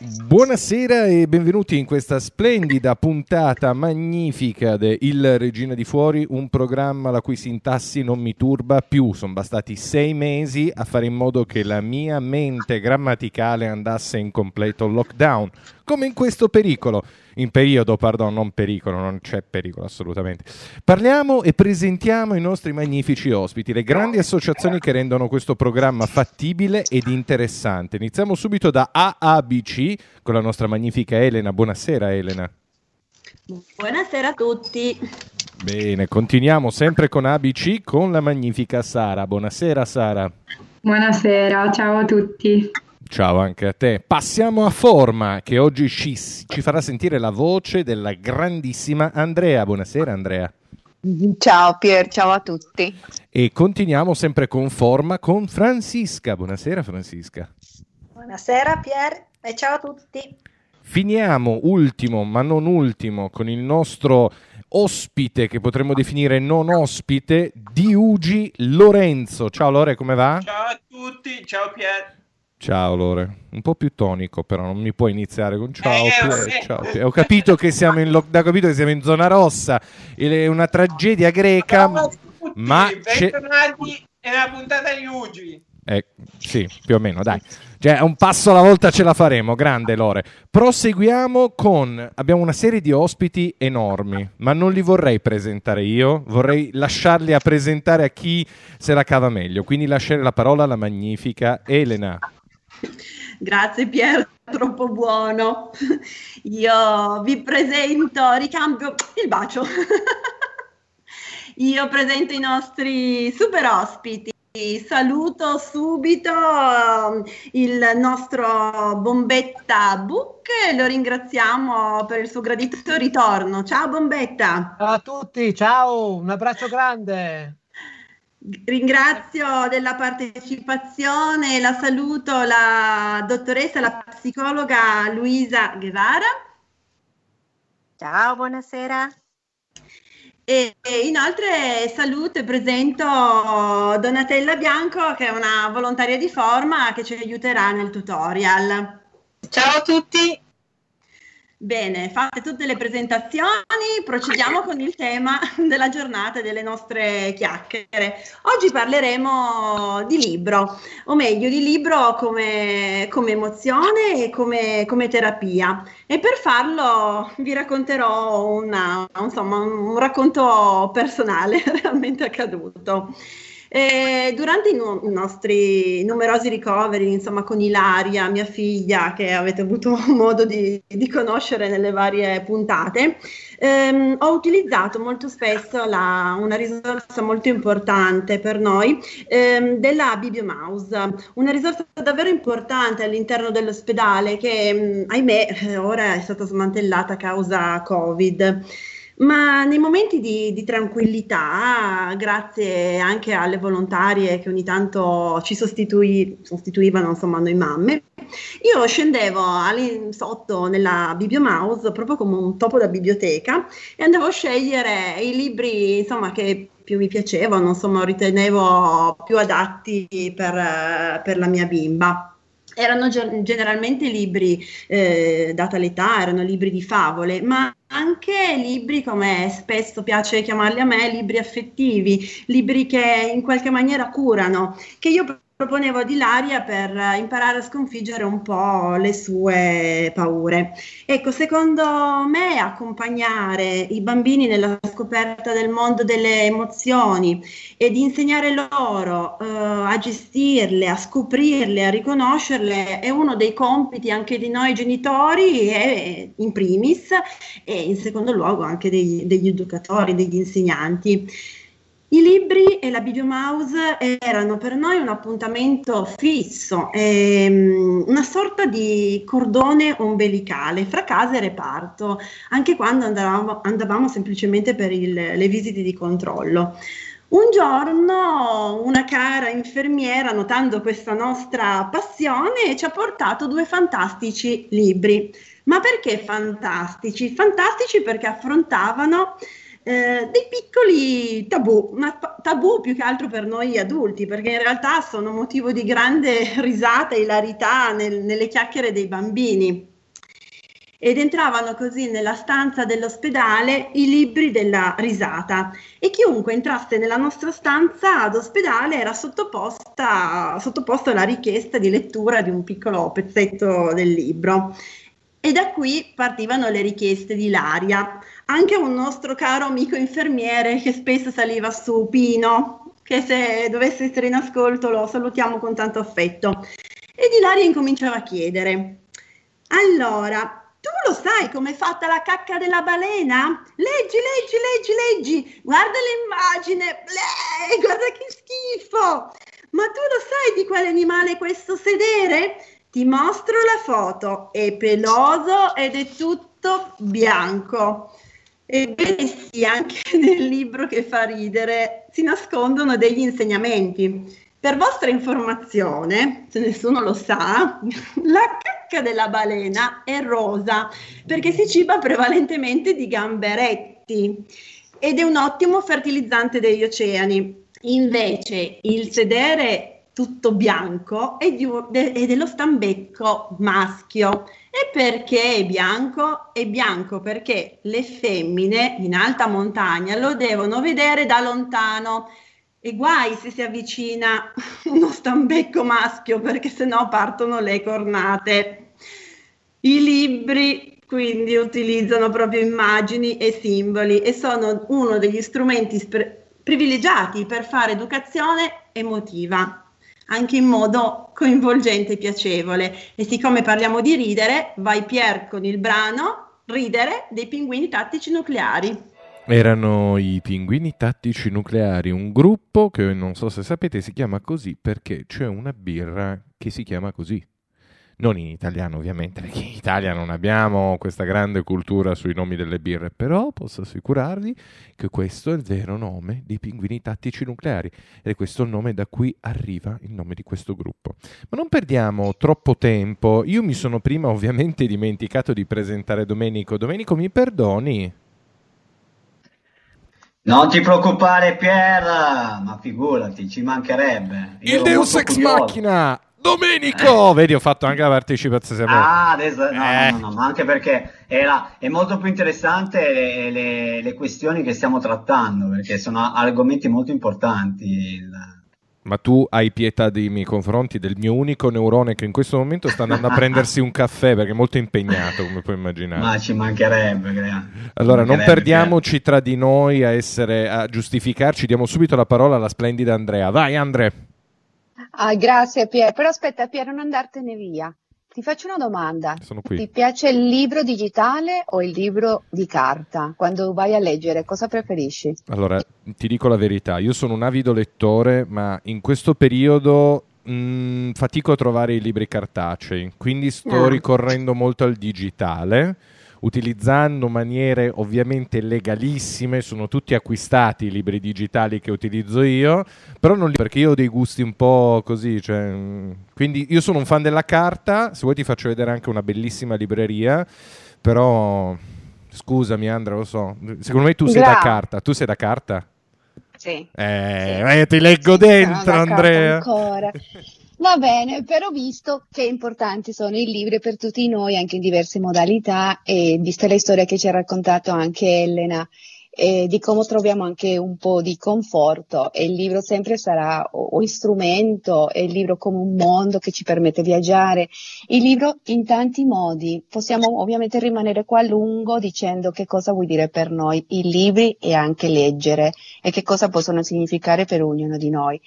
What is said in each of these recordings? Buonasera e benvenuti in questa splendida puntata magnifica de Il Regina di Fuori, un programma la cui sintassi non mi turba più. Sono bastati 6 mesi a fare in modo che la mia mente grammaticale andasse in completo lockdown, come in questo periodo, non c'è pericolo assolutamente. Parliamo e presentiamo i nostri magnifici ospiti, le grandi associazioni che rendono questo programma fattibile ed interessante. Iniziamo subito da AABC con la nostra magnifica Elena. Buonasera Elena. Buonasera a tutti. Bene, continuiamo sempre con ABC con la magnifica Sara. Buonasera Sara. Buonasera, ciao a tutti. Ciao anche a te. Passiamo a Forma, che oggi ci farà sentire la voce della grandissima Andrea. Buonasera Andrea. Ciao Pier, ciao a tutti. E continuiamo sempre con Forma con Francisca. Buonasera Francisca. Buonasera Pier e ciao a tutti. Finiamo, ultimo ma non ultimo, con il nostro ospite, che potremmo definire non ospite, Di Ugi Lorenzo. Ciao Lore, come va? Ciao a tutti, ciao Pier. Ciao Lore, un po' più tonico però, non mi puoi iniziare con ciao, ciao. Ho capito che siamo in lockdown, ho capito che siamo in zona rossa, è una tragedia greca. Ciao a tutti, ma bentornati nella puntata di Ugi. Sì, più o meno, dai. Cioè, un passo alla volta ce la faremo, grande Lore. Proseguiamo con... abbiamo una serie di ospiti enormi, ma non li vorrei presentare io, vorrei lasciarli a presentare a chi se la cava meglio. Quindi lasciare la parola alla magnifica Elena. Grazie Pier, troppo buono. Io vi presento, ricambio il bacio. Io presento i nostri super ospiti. Saluto subito il nostro Bombetta Bucke, lo ringraziamo per il suo gradito ritorno. Ciao Bombetta. Ciao a tutti, ciao, un abbraccio grande. Ringrazio della partecipazione, la saluto la dottoressa, la psicologa Luisa Guevara. Ciao, buonasera. E inoltre saluto e presento Donatella Bianco, che è una volontaria di Forma che ci aiuterà nel tutorial. Ciao a tutti. Bene, fatte tutte le presentazioni, procediamo con il tema della giornata e delle nostre chiacchiere. Oggi parleremo di libro, o meglio di libro come emozione e come terapia. E per farlo vi racconterò un racconto personale realmente accaduto. Durante i nostri numerosi ricoveri, insomma, con Ilaria, mia figlia, che avete avuto modo di conoscere nelle varie puntate, ho utilizzato molto spesso una risorsa molto importante per noi, della BiblioMouse, una risorsa davvero importante all'interno dell'ospedale che, ahimè, ora è stata smantellata a causa Covid. Ma nei momenti di tranquillità, grazie anche alle volontarie che ogni tanto ci sostituivano, insomma, noi mamme, io scendevo sotto nella BiblioMouse proprio come un topo da biblioteca e andavo a scegliere i libri, insomma, che più mi piacevano, insomma, ritenevo più adatti per la mia bimba. Erano generalmente libri, data l'età, erano libri di favole, ma anche libri, come spesso piace chiamarli a me, libri affettivi, libri che in qualche maniera curano, che io proponevo ad Ilaria per imparare a sconfiggere un po' le sue paure. Ecco, secondo me accompagnare i bambini nella scoperta del mondo delle emozioni ed insegnare loro a gestirle, a scoprirle, a riconoscerle è uno dei compiti anche di noi genitori, e in primis, e in secondo luogo anche degli educatori, degli insegnanti. I libri e la BiblioMouse erano per noi un appuntamento fisso, una sorta di cordone ombelicale fra casa e reparto, anche quando andavamo semplicemente per le visite di controllo. Un giorno una cara infermiera, notando questa nostra passione, ci ha portato 2 fantastici libri. Ma perché fantastici? Fantastici perché affrontavano dei piccoli tabù, ma tabù più che altro per noi adulti, perché in realtà sono motivo di grande risata e ilarità nelle chiacchiere dei bambini. Ed entravano così nella stanza dell'ospedale i libri della risata, e chiunque entrasse nella nostra stanza d'ospedale era sottoposto alla richiesta di lettura di un piccolo pezzetto del libro. E da qui partivano le richieste di Ilaria, anche un nostro caro amico infermiere che spesso saliva su, Pino, che se dovesse essere in ascolto lo salutiamo con tanto affetto. Ed Ilaria incominciava a chiedere: allora, tu lo sai com'è fatta la cacca della balena? Leggi, guarda l'immagine, guarda che schifo! Ma tu lo sai di quale animale è questo sedere? Ti mostro la foto, è peloso ed è tutto bianco. Ebbene sì, anche nel libro che fa ridere si nascondono degli insegnamenti. Per vostra informazione, se nessuno lo sa, la cacca della balena è rosa perché si ciba prevalentemente di gamberetti ed è un ottimo fertilizzante degli oceani. Invece il sedere tutto bianco è dello stambecco maschio. E perché è bianco? È bianco perché le femmine in alta montagna lo devono vedere da lontano. E guai se si avvicina uno stambecco maschio, perché sennò partono le cornate. I libri quindi utilizzano proprio immagini e simboli e sono uno degli strumenti privilegiati per fare educazione emotiva, anche in modo coinvolgente e piacevole. E siccome parliamo di ridere, vai Pier con il brano Ridere dei Pinguini Tattici Nucleari. Erano i Pinguini Tattici Nucleari, un gruppo che non so se sapete si chiama così perché c'è una birra che si chiama così. Non in italiano ovviamente, perché in Italia non abbiamo questa grande cultura sui nomi delle birre, però posso assicurarvi che questo è il vero nome dei Pinguini Tattici Nucleari ed è questo il nome da cui arriva il nome di questo gruppo. Ma non perdiamo troppo tempo, io mi sono prima ovviamente dimenticato di presentare Domenico. Domenico, mi perdoni? Non ti preoccupare, Pier, ma figurati, ci mancherebbe. Il Deus Ex Machina, Domenico! Vedi, ho fatto anche la partecipazione. Ah, adesso, no, ma anche perché è molto più interessante le questioni che stiamo trattando, perché sono argomenti molto importanti. Ma tu hai pietà nei miei confronti del mio unico neurone che in questo momento sta andando a prendersi un caffè perché è molto impegnato, come puoi immaginare. Ma ci mancherebbe. Allora, non perdiamoci tra di noi a giustificarci, diamo subito la parola alla splendida Andrea. Vai, Andre. Ah, grazie, Pier. Però aspetta, Pier, non andartene via. Ti faccio una domanda. Sono qui. Ti piace il libro digitale o il libro di carta? Quando vai a leggere, cosa preferisci? Allora, ti dico la verità. Io sono un avido lettore, ma in questo periodo fatico a trovare i libri cartacei. Quindi sto ricorrendo molto al digitale, utilizzando maniere ovviamente legalissime. Sono tutti acquistati i libri digitali che utilizzo io, però non li, perché io ho dei gusti un po' così, cioè, quindi io sono un fan della carta. Se vuoi ti faccio vedere anche una bellissima libreria, però scusami Andrea, lo so, secondo me tu sei da carta. Tu sei da carta? Sì, sì. Ti leggo dentro, Andrea, ancora. Va bene, però visto che importanti sono i libri per tutti noi, anche in diverse modalità, e vista la storia che ci ha raccontato anche Elena, di come troviamo anche un po' di conforto, e il libro sempre sarà un strumento, è il libro come un mondo che ci permette di viaggiare, il libro in tanti modi, possiamo ovviamente rimanere qua a lungo dicendo che cosa vuol dire per noi i libri e anche leggere, e che cosa possono significare per ognuno di noi.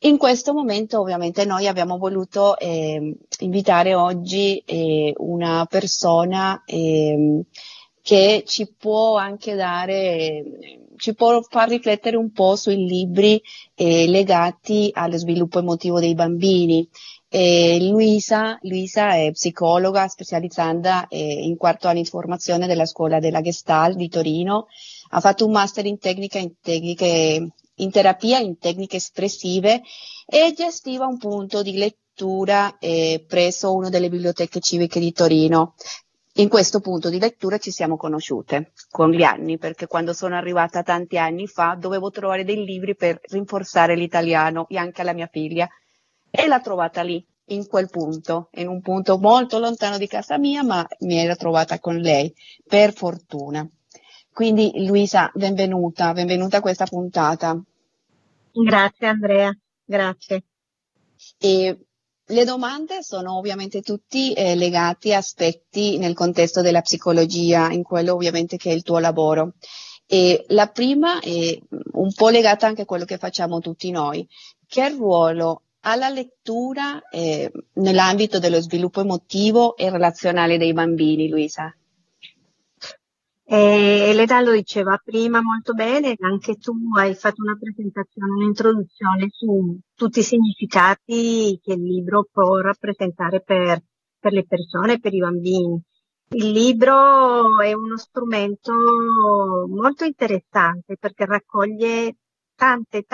In questo momento ovviamente noi abbiamo voluto invitare oggi una persona che ci può anche ci può far riflettere un po' sui libri legati allo sviluppo emotivo dei bambini. Luisa è psicologa specializzata in quarto anno di formazione della scuola della Gestalt di Torino, ha fatto un master in terapia, in tecniche espressive, e gestiva un punto di lettura presso una delle biblioteche civiche di Torino. In questo punto di lettura ci siamo conosciute con gli anni, perché quando sono arrivata tanti anni fa dovevo trovare dei libri per rinforzare l'italiano e anche alla mia figlia, e l'ho trovata lì, in quel punto, in un punto molto lontano di casa mia, ma mi era trovata con lei, per fortuna. Quindi Luisa, benvenuta, benvenuta a questa puntata. Grazie Andrea, grazie. E le domande sono ovviamente tutti legati a aspetti nel contesto della psicologia, in quello ovviamente che è il tuo lavoro. E la prima è un po' legata anche a quello che facciamo tutti noi. Che ruolo ha la lettura nell'ambito dello sviluppo emotivo e relazionale dei bambini, Luisa? Elena lo diceva prima molto bene, anche tu hai fatto una presentazione, un'introduzione su tutti i significati che il libro può rappresentare per le persone, per i bambini. Il libro è uno strumento molto interessante perché raccoglie tante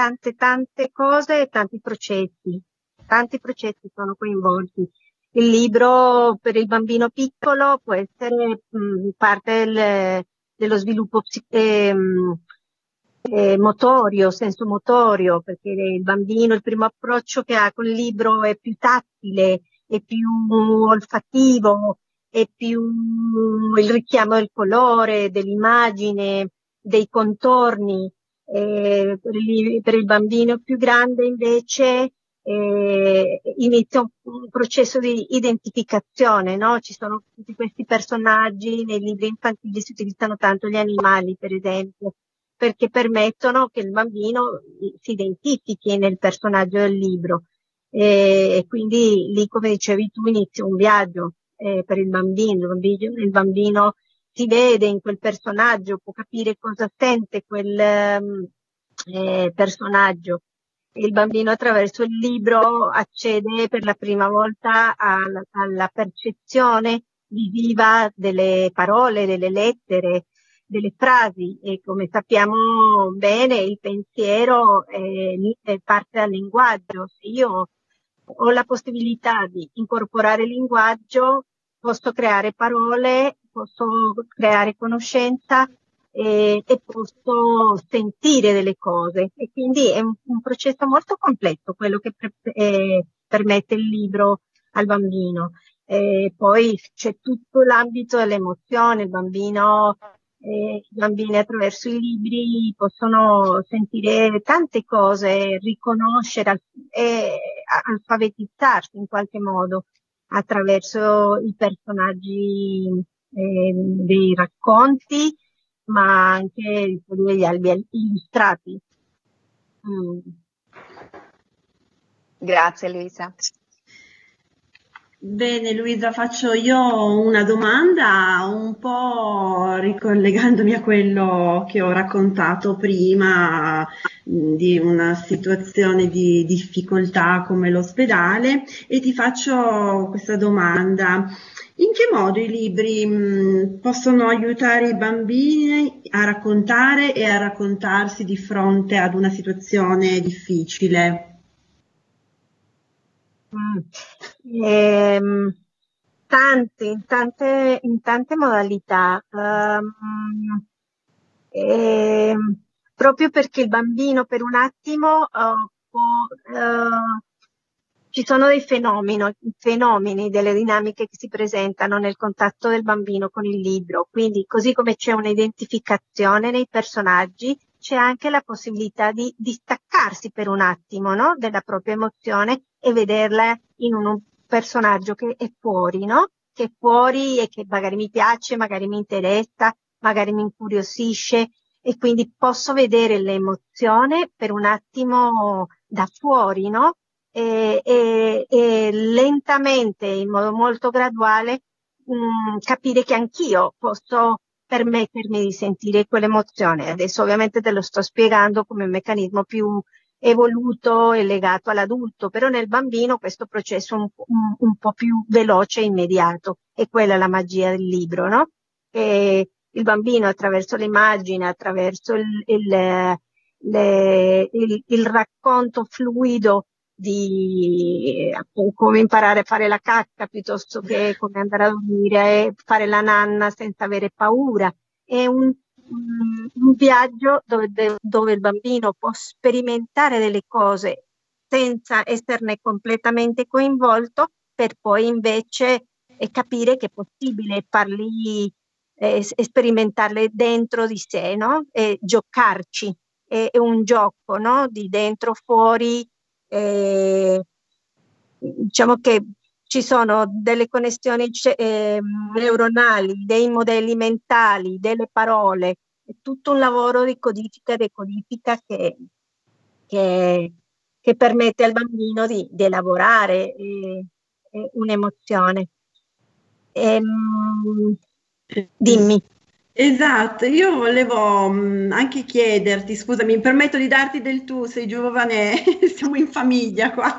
cose e tanti processi sono coinvolti. Il libro per il bambino piccolo può essere parte dello sviluppo motorio, sensomotorio, perché il bambino, il primo approccio che ha col libro è più tattile, è più olfattivo, è più il richiamo del colore, dell'immagine, dei contorni. Per il bambino più grande invece inizia un processo di identificazione, no? Ci sono tutti questi personaggi nei libri infantili, si utilizzano tanto gli animali per esempio, perché permettono che il bambino si identifichi nel personaggio del libro, e quindi lì, come dicevi tu, inizia un viaggio per il bambino. Il bambino si vede in quel personaggio, può capire cosa sente quel personaggio. Il bambino attraverso il libro accede per la prima volta alla percezione visiva delle parole, delle lettere, delle frasi, e come sappiamo bene il pensiero parte dal linguaggio. Se io ho la possibilità di incorporare il linguaggio, posso creare parole, posso creare conoscenza e posso sentire delle cose, e quindi è un processo molto complesso quello che permette il libro al bambino. Poi c'è tutto l'ambito dell'emozione, i bambini attraverso i libri possono sentire tante cose, riconoscere e alfabetizzarsi in qualche modo attraverso i personaggi dei racconti, ma anche degli albi illustrati. Grazie Luisa. Bene Luisa, faccio io una domanda un po' ricollegandomi a quello che ho raccontato prima di una situazione di difficoltà come l'ospedale, e ti faccio questa domanda. In che modo i libri possono aiutare i bambini a raccontare e a raccontarsi di fronte ad una situazione difficile? In tante modalità, proprio perché il bambino per un attimo può... Ci sono dei fenomeni, delle dinamiche che si presentano nel contatto del bambino con il libro, quindi così come c'è un'identificazione nei personaggi, c'è anche la possibilità di distaccarsi per un attimo, no? Della propria emozione e vederla in un personaggio che è fuori, no? Che è fuori e che magari mi piace, magari mi interessa, magari mi incuriosisce, e quindi posso vedere l'emozione per un attimo da fuori, no? E lentamente, in modo molto graduale, capire che anch'io posso permettermi di sentire quell'emozione. Adesso ovviamente te lo sto spiegando come un meccanismo più evoluto e legato all'adulto, però nel bambino questo processo è un po' più veloce e immediato, e quella è la magia del libro, no? E il bambino attraverso l'immagine, attraverso il racconto fluido di come imparare a fare la cacca piuttosto che come andare a dormire e fare la nanna senza avere paura. È un viaggio dove il bambino può sperimentare delle cose senza esserne completamente coinvolto, per poi invece capire che è possibile farli sperimentarle dentro di sé, no? E giocarci. È un gioco, no? Di dentro, fuori. Diciamo che ci sono delle connessioni neuronali, dei modelli mentali, delle parole, è tutto un lavoro di codifica e decodifica che permette al bambino di elaborare un'emozione. Dimmi. Esatto, io volevo anche chiederti, scusami, mi permetto di darti del tu, sei giovane, siamo in famiglia qua,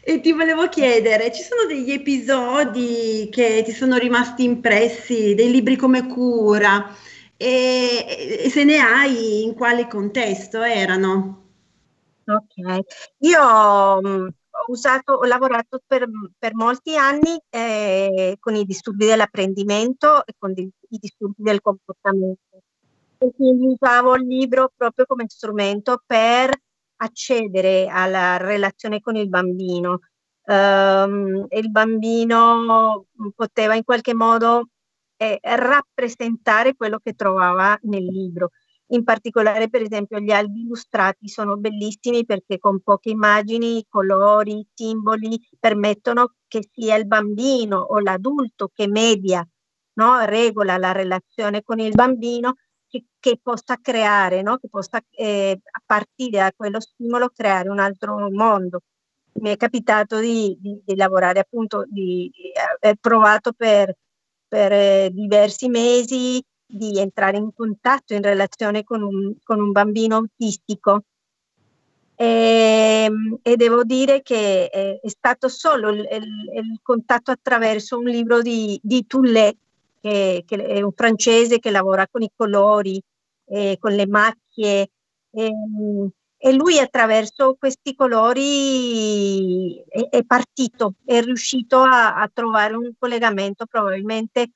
e ti volevo chiedere, ci sono degli episodi che ti sono rimasti impressi, dei libri come cura, e se ne hai, in quale contesto erano? Ok, io ho lavorato per molti anni con i disturbi dell'apprendimento e con i disturbi del comportamento, e quindi usavo il libro proprio come strumento per accedere alla relazione con il bambino. Il bambino poteva in qualche modo rappresentare quello che trovava nel libro. In particolare, per esempio, gli albi illustrati sono bellissimi perché con poche immagini, colori, simboli permettono che sia il bambino o l'adulto che media, no? Regola la relazione con il bambino, che possa creare, no? Che possa a partire da quello stimolo creare un altro mondo. Mi è capitato di lavorare, appunto, di aver provato per diversi mesi di entrare in contatto, in relazione con un bambino autistico, e devo dire che è stato solo il contatto attraverso un libro di Thulé, che è un francese che lavora con i colori, con le macchie, e lui attraverso questi colori è partito, è riuscito a trovare un collegamento probabilmente.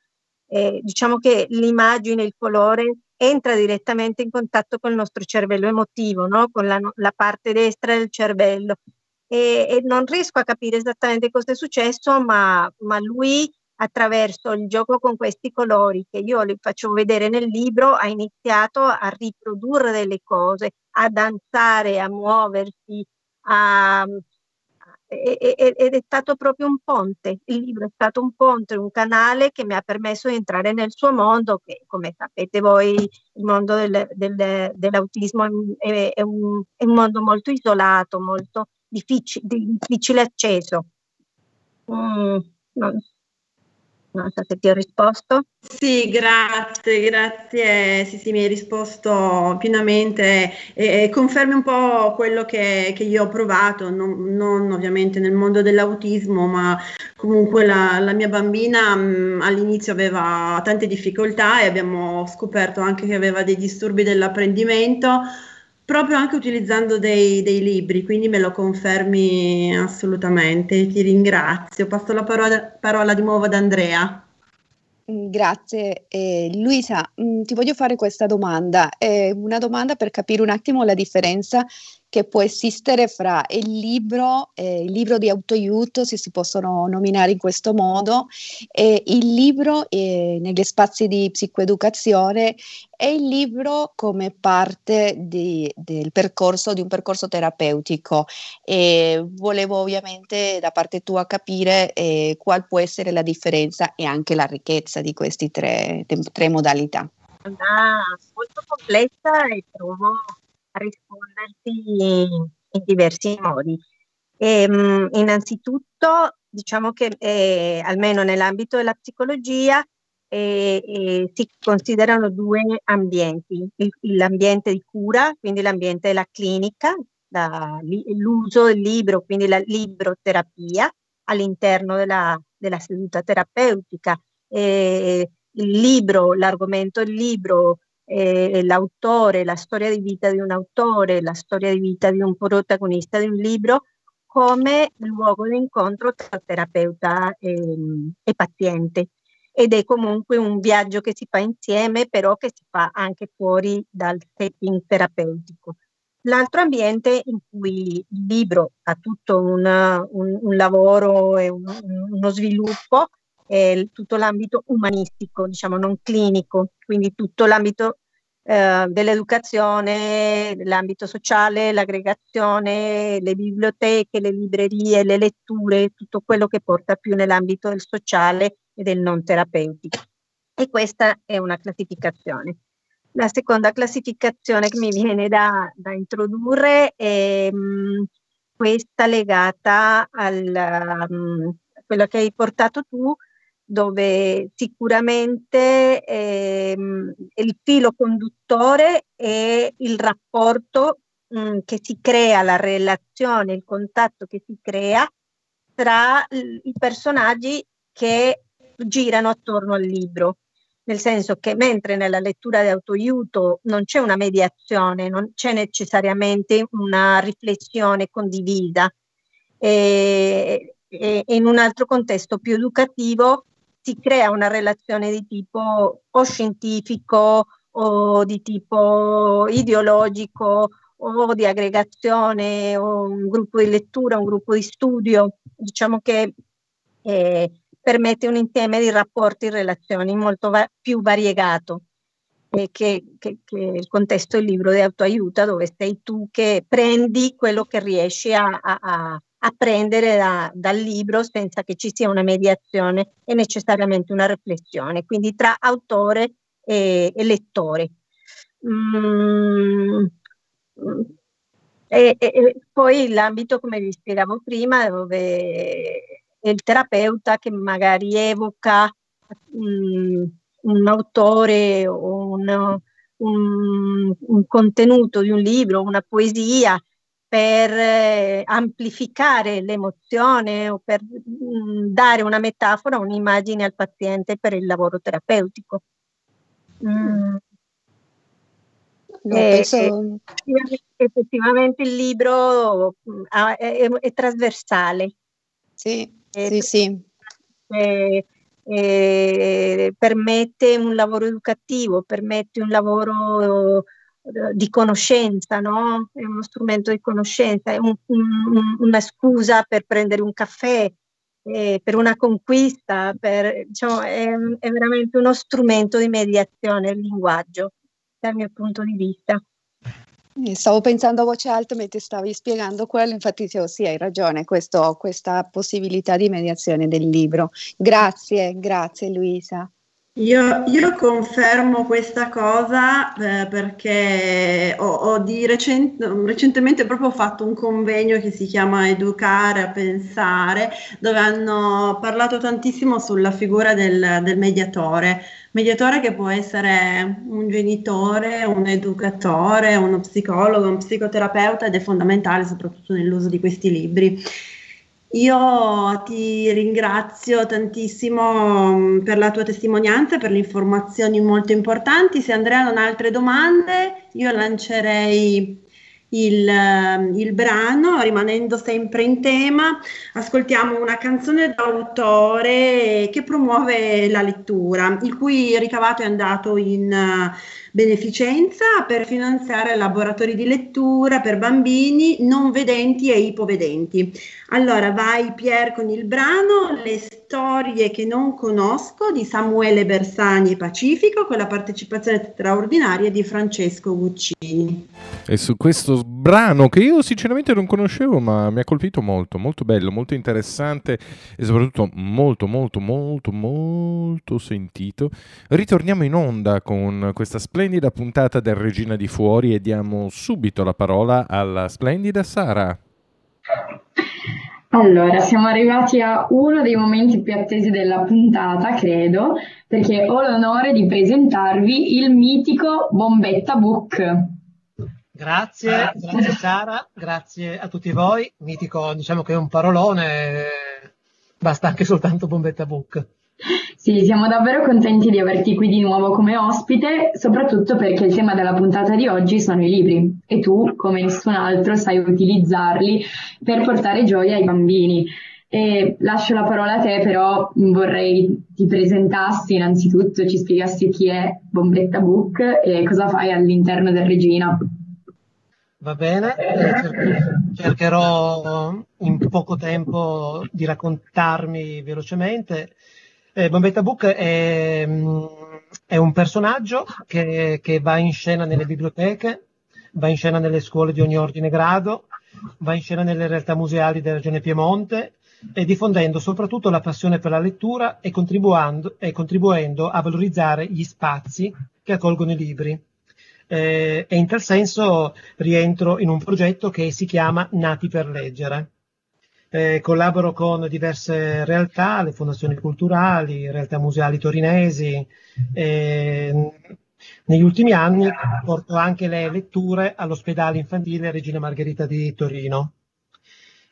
Diciamo che l'immagine, il colore entra direttamente in contatto col nostro cervello emotivo, no? Con la parte destra del cervello, e non riesco a capire esattamente cosa è successo, ma lui attraverso il gioco con questi colori che io li faccio vedere nel libro ha iniziato a riprodurre delle cose, a danzare, a muoversi, ed è stato proprio un ponte. Il libro è stato un ponte, un canale che mi ha permesso di entrare nel suo mondo, che come sapete voi il mondo dell'autismo è un mondo molto isolato, molto difficile accesso. Non so se ti ho risposto. Sì, grazie. Sì, mi hai risposto pienamente. Confermi un po' quello che io ho provato, non ovviamente nel mondo dell'autismo, ma comunque la mia bambina all'inizio aveva tante difficoltà, e abbiamo scoperto anche che aveva dei disturbi dell'apprendimento, proprio anche utilizzando dei libri, quindi me lo confermi assolutamente, ti ringrazio. Passo la parola di nuovo ad Andrea. Grazie. Luisa, ti voglio fare questa domanda, è una domanda per capire un attimo la differenza che può esistere fra il libro di autoaiuto, se si possono nominare in questo modo, e il libro negli spazi di psicoeducazione, e il libro come parte di un percorso terapeutico. E volevo ovviamente da parte tua capire qual può essere la differenza e anche la ricchezza di queste tre modalità. Una molto complessa, e trovo a risponderti in diversi modi. Innanzitutto diciamo che almeno nell'ambito della psicologia si considerano due ambienti: l'ambiente di cura, quindi l'ambiente della clinica, l'uso del libro, quindi la libroterapia all'interno della seduta terapeutica, il libro, l'argomento del libro, l'autore, la storia di vita di un autore, la storia di vita di un protagonista di un libro, come luogo di incontro tra terapeuta e paziente, ed è comunque un viaggio che si fa insieme, però che si fa anche fuori dal setting terapeutico. L'altro ambiente in cui il libro ha tutto un lavoro e uno sviluppo è tutto l'ambito umanistico, diciamo non clinico, quindi tutto l'ambito dell'educazione, l'ambito sociale, l'aggregazione, le biblioteche, le librerie, le letture, tutto quello che porta più nell'ambito del sociale e del non terapeutico. E questa è una classificazione. La seconda classificazione che mi viene da introdurre è questa legata a quello che hai portato tu, dove sicuramente il filo conduttore è il rapporto che si crea, la relazione, il contatto che si crea tra i personaggi che girano attorno al libro, nel senso che mentre nella lettura di autoaiuto non c'è una mediazione, non c'è necessariamente una riflessione condivisa, e in un altro contesto più educativo si crea una relazione di tipo o scientifico o di tipo ideologico o di aggregazione o un gruppo di lettura, un gruppo di studio, diciamo che permette un insieme di rapporti e relazioni molto più variegato che il contesto del libro di autoaiuto, dove sei tu che prendi quello che riesci a prendere dal libro senza che ci sia una mediazione e necessariamente una riflessione, quindi tra autore e lettore. E poi l'ambito, come vi spiegavo prima, dove il terapeuta che magari evoca un autore o un contenuto di un libro, una poesia, per amplificare l'emozione o per dare una metafora, un'immagine al paziente per il lavoro terapeutico. Effettivamente il libro è trasversale. Sì. Permette un lavoro educativo, permette un lavoro di conoscenza, no? È uno strumento di conoscenza, è una scusa per prendere un caffè, per una conquista, diciamo, è veramente uno strumento di mediazione il linguaggio, dal mio punto di vista. Stavo pensando a voce alta mentre stavi spiegando quello, infatti dicevo sì, hai ragione, questa possibilità di mediazione del libro. Grazie Luisa. Io confermo questa cosa perché recentemente proprio ho fatto un convegno che si chiama Educare a Pensare, dove hanno parlato tantissimo sulla figura del mediatore. Mediatore che può essere un genitore, un educatore, uno psicologo, un psicoterapeuta, ed è fondamentale soprattutto nell'uso di questi libri. Io ti ringrazio tantissimo per la tua testimonianza e per le informazioni molto importanti. Se Andrea non ha altre domande, io lancerei il brano, rimanendo sempre in tema. Ascoltiamo una canzone d'autore che promuove la lettura, il cui ricavato è andato in beneficenza per finanziare laboratori di lettura per bambini non vedenti e ipovedenti. Allora vai Pier con il brano Le storie che non conosco di Samuele Bersani e Pacifico, con la partecipazione straordinaria di Francesco Guccini. E su questo brano, che io sinceramente non conoscevo, ma mi ha colpito molto, molto bello, molto interessante e soprattutto molto sentito, ritorniamo in onda con questa splendida puntata del Regina di Fuori e diamo subito la parola alla splendida Sara. Allora, siamo arrivati a uno dei momenti più attesi della puntata, credo, perché ho l'onore di presentarvi il mitico Bombetta Bucke. Grazie Sara, grazie a tutti voi. Mitico, diciamo che è un parolone, basta anche soltanto Bombetta Bucke. Sì, siamo davvero contenti di averti qui di nuovo come ospite, soprattutto perché il tema della puntata di oggi sono i libri e tu, come nessun altro, sai utilizzarli per portare gioia ai bambini. E lascio la parola a te, però vorrei ti presentassi innanzitutto, ci spiegassi chi è Bombetta Bucke e cosa fai all'interno del Regina. Va bene, cercherò in poco tempo di raccontarmi velocemente. Bombetta Bucke è un personaggio che va in scena nelle biblioteche, va in scena nelle scuole di ogni ordine e grado, va in scena nelle realtà museali della regione Piemonte, e diffondendo soprattutto la passione per la lettura e contribuendo a valorizzare gli spazi che accolgono i libri. E in tal senso rientro in un progetto che si chiama Nati per Leggere. Collaboro con diverse realtà, le fondazioni culturali, realtà museali torinesi. Negli ultimi anni porto anche le letture all'ospedale infantile Regina Margherita di Torino.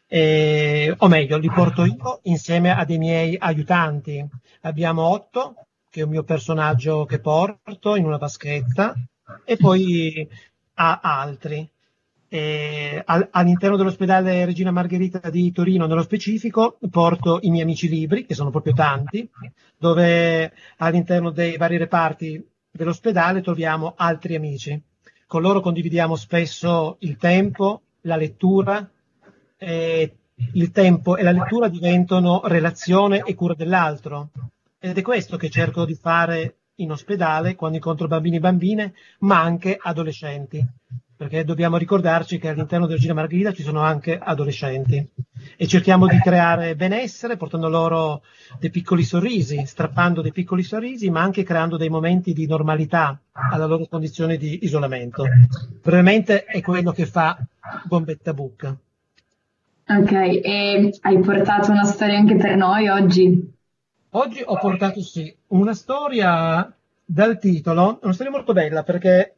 O meglio, li porto io insieme a dei miei aiutanti. Abbiamo Otto, che è un mio personaggio che porto in una vaschetta, e poi a altri. All'interno dell'ospedale Regina Margherita di Torino, nello specifico, porto i miei amici libri, che sono proprio tanti, dove all'interno dei vari reparti dell'ospedale troviamo altri amici. Con loro condividiamo spesso il tempo, la lettura. Il tempo e la lettura diventano relazione e cura dell'altro, ed è questo che cerco di fare in ospedale quando incontro bambini e bambine, ma anche adolescenti, perché dobbiamo ricordarci che all'interno della Regina Margherita ci sono anche adolescenti, e cerchiamo di creare benessere portando loro dei piccoli sorrisi, strappando dei piccoli sorrisi, ma anche creando dei momenti di normalità alla loro condizione di isolamento. Brevemente è quello che fa Bombetta Bucke. Ok, e hai portato una storia anche per noi oggi? Oggi ho portato, sì, una storia dal titolo, una storia molto bella, perché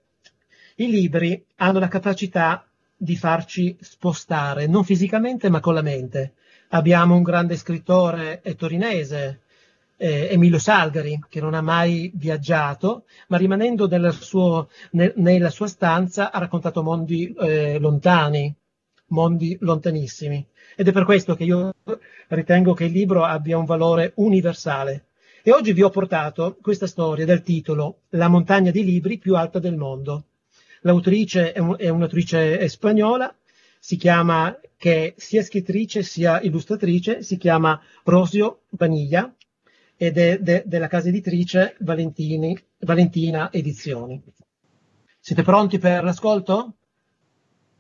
i libri hanno la capacità di farci spostare, non fisicamente ma con la mente. Abbiamo un grande scrittore torinese, Emilio Salgari, che non ha mai viaggiato, ma rimanendo nella sua stanza ha raccontato mondi lontani. Mondi lontanissimi, ed è per questo che io ritengo che il libro abbia un valore universale, e oggi vi ho portato questa storia dal titolo La montagna di libri più alta del mondo. L'autrice è un'autrice spagnola, che sia scrittrice sia illustratrice, si chiama Rosio Paniglia, ed è della casa editrice Valentina Edizioni. Siete pronti per l'ascolto?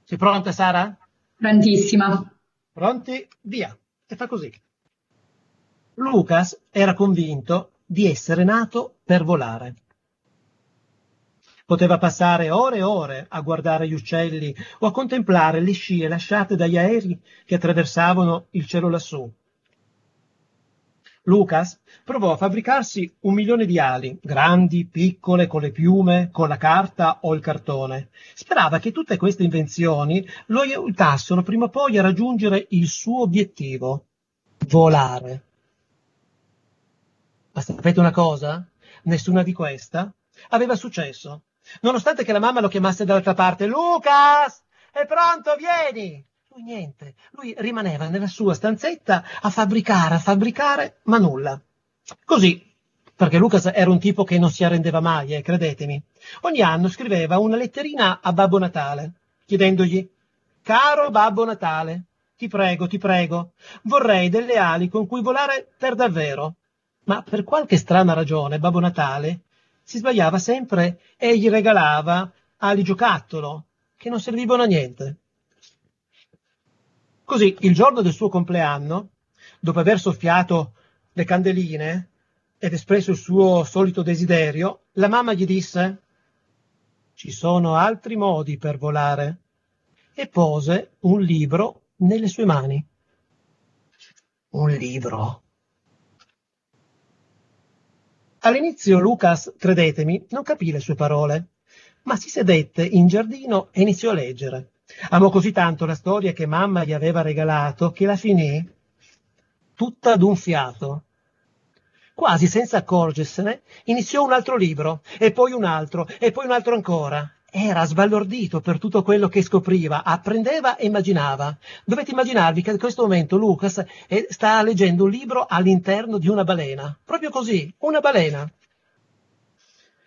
Sei pronta, Sara? Prontissima. Pronti? Via. E fa così. Lucas era convinto di essere nato per volare. Poteva passare ore e ore a guardare gli uccelli o a contemplare le scie lasciate dagli aerei che attraversavano il cielo lassù. Lucas provò a fabbricarsi 1 milione di ali, grandi, piccole, con le piume, con la carta o il cartone. Sperava che tutte queste invenzioni lo aiutassero prima o poi a raggiungere il suo obiettivo, volare. Ma sapete una cosa? Nessuna di queste aveva successo, nonostante che la mamma lo chiamasse dall'altra parte. «Lucas, è pronto, vieni!» Niente, lui rimaneva nella sua stanzetta a fabbricare, ma nulla. Così, perché Lucas era un tipo che non si arrendeva mai, credetemi. Ogni anno scriveva una letterina a Babbo Natale, chiedendogli: «Caro Babbo Natale, ti prego, vorrei delle ali con cui volare per davvero». Ma per qualche strana ragione Babbo Natale si sbagliava sempre e gli regalava ali giocattolo, che non servivano a niente. Così, il giorno del suo compleanno, dopo aver soffiato le candeline ed espresso il suo solito desiderio, la mamma gli disse: «Ci sono altri modi per volare», e pose un libro nelle sue mani. Un libro. All'inizio Lucas, credetemi, non capì le sue parole, ma si sedette in giardino e iniziò a leggere. Amò così tanto la storia che mamma gli aveva regalato che la finì tutta d'un fiato. quasi senza accorgersene, iniziò un altro libro, e poi un altro, ancora. Era sbalordito per tutto quello che scopriva, apprendeva e immaginava. Dovete immaginarvi che in questo momento Lucas sta leggendo un libro all'interno di una balena. Proprio così, una balena.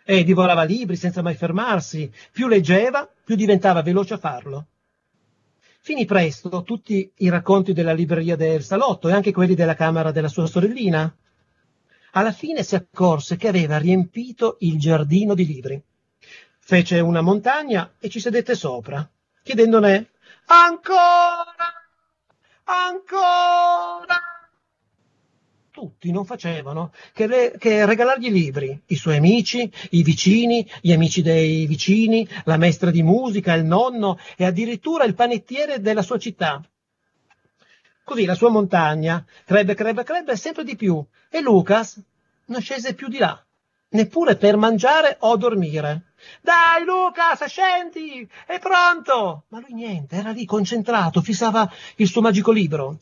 E divorava libri senza mai fermarsi. Più leggeva, più diventava veloce a farlo. Finì presto tutti i racconti della libreria del salotto e anche quelli della camera della sua sorellina. Alla fine si accorse che aveva riempito il giardino di libri. Fece una montagna e ci sedette sopra, chiedendone «Ancora! Ancora!». Tutti non facevano che regalargli i libri, i suoi amici, i vicini, gli amici dei vicini, la maestra di musica, il nonno e addirittura il panettiere della sua città. Così la sua montagna crebbe sempre di più e Lucas non scese più di là, neppure per mangiare o dormire. «Dai Lucas, scendi! È pronto!». Ma lui niente, era lì concentrato, fissava il suo magico libro.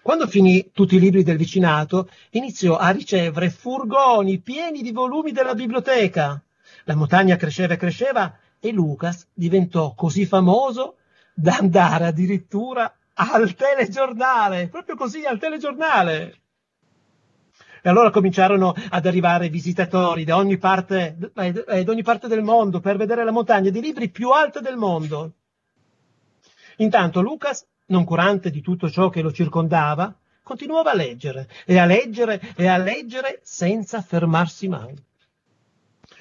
Quando finì tutti i libri del vicinato, iniziò a ricevere furgoni pieni di volumi della biblioteca. La montagna cresceva e Lucas diventò così famoso da andare addirittura al telegiornale, proprio così, al telegiornale. E allora cominciarono ad arrivare visitatori da ogni parte, del mondo per vedere la montagna di libri più alta del mondo. Intanto Lucas, noncurante di tutto ciò che lo circondava, continuava a leggere, e a leggere senza fermarsi mai.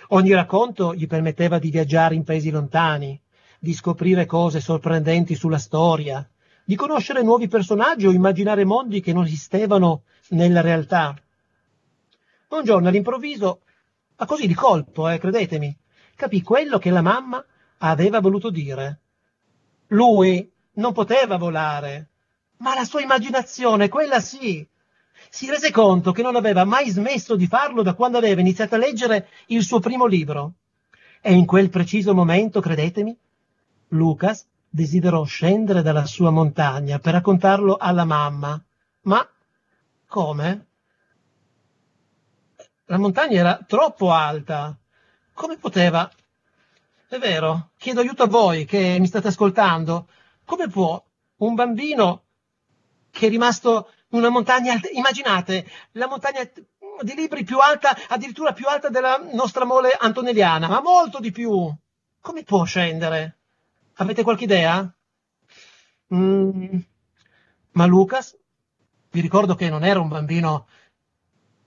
Ogni racconto gli permetteva di viaggiare in paesi lontani, di scoprire cose sorprendenti sulla storia, di conoscere nuovi personaggi o immaginare mondi che non esistevano nella realtà. Un giorno all'improvviso, ma così di colpo, credetemi, capì quello che la mamma aveva voluto dire. Lui non poteva volare, ma la sua immaginazione, quella sì, si rese conto che non aveva mai smesso di farlo da quando aveva iniziato a leggere il suo primo libro. E in quel preciso momento, credetemi, Lucas desiderò scendere dalla sua montagna per raccontarlo alla mamma. Ma come? La montagna era troppo alta. Come poteva? È vero, chiedo aiuto a voi che mi state ascoltando. Come può un bambino che è rimasto in una montagna, immaginate, la montagna di libri più alta, addirittura più alta della nostra mole antonelliana, ma molto di più, come può scendere? Avete qualche idea? Ma Lucas, vi ricordo che non era un bambino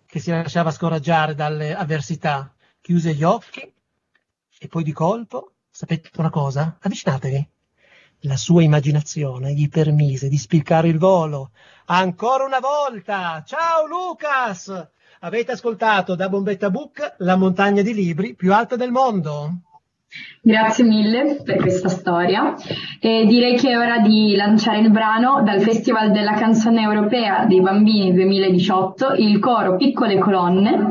che si lasciava scoraggiare dalle avversità, chiuse gli occhi e poi di colpo, sapete una cosa? Avvicinatevi. La sua immaginazione gli permise di spiccare il volo. Ancora una volta! Ciao Lucas! Avete ascoltato da Bombetta Bucke la montagna di libri più alta del mondo. Grazie mille per questa storia e direi che è ora di lanciare il brano dal Festival della Canzone Europea dei Bambini 2018. Il coro Piccole Colonne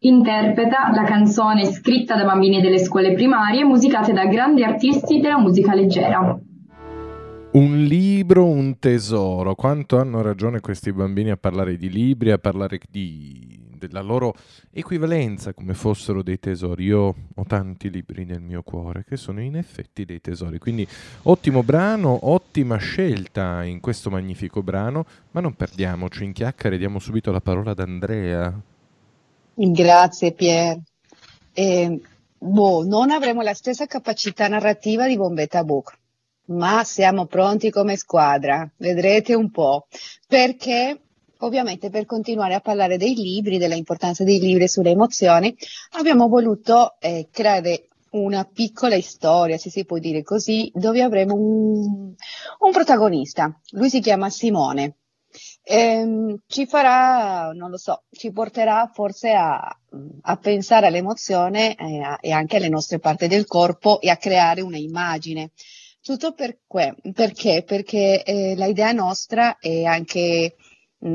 interpreta la canzone scritta da bambini delle scuole primarie, musicate da grandi artisti della musica leggera. Un libro, un tesoro. Quanto hanno ragione questi bambini a parlare di libri, a parlare della loro equivalenza come fossero dei tesori. Io ho tanti libri nel mio cuore che sono in effetti dei tesori, quindi ottimo brano, ottima scelta in questo magnifico brano, ma non perdiamoci in chiacchiere, diamo subito la parola ad Andrea. Grazie Pier. Non avremo la stessa capacità narrativa di Bombetta Bucke, ma siamo pronti come squadra, vedrete un po', perché ovviamente per continuare a parlare dei libri, della importanza dei libri sulle emozioni, abbiamo voluto creare una piccola storia, se si può dire così, dove avremo un protagonista. Lui si chiama Simone. Ci porterà forse a pensare all'emozione e anche alle nostre parti del corpo e a creare una immagine. Tutto perché l'idea nostra è anche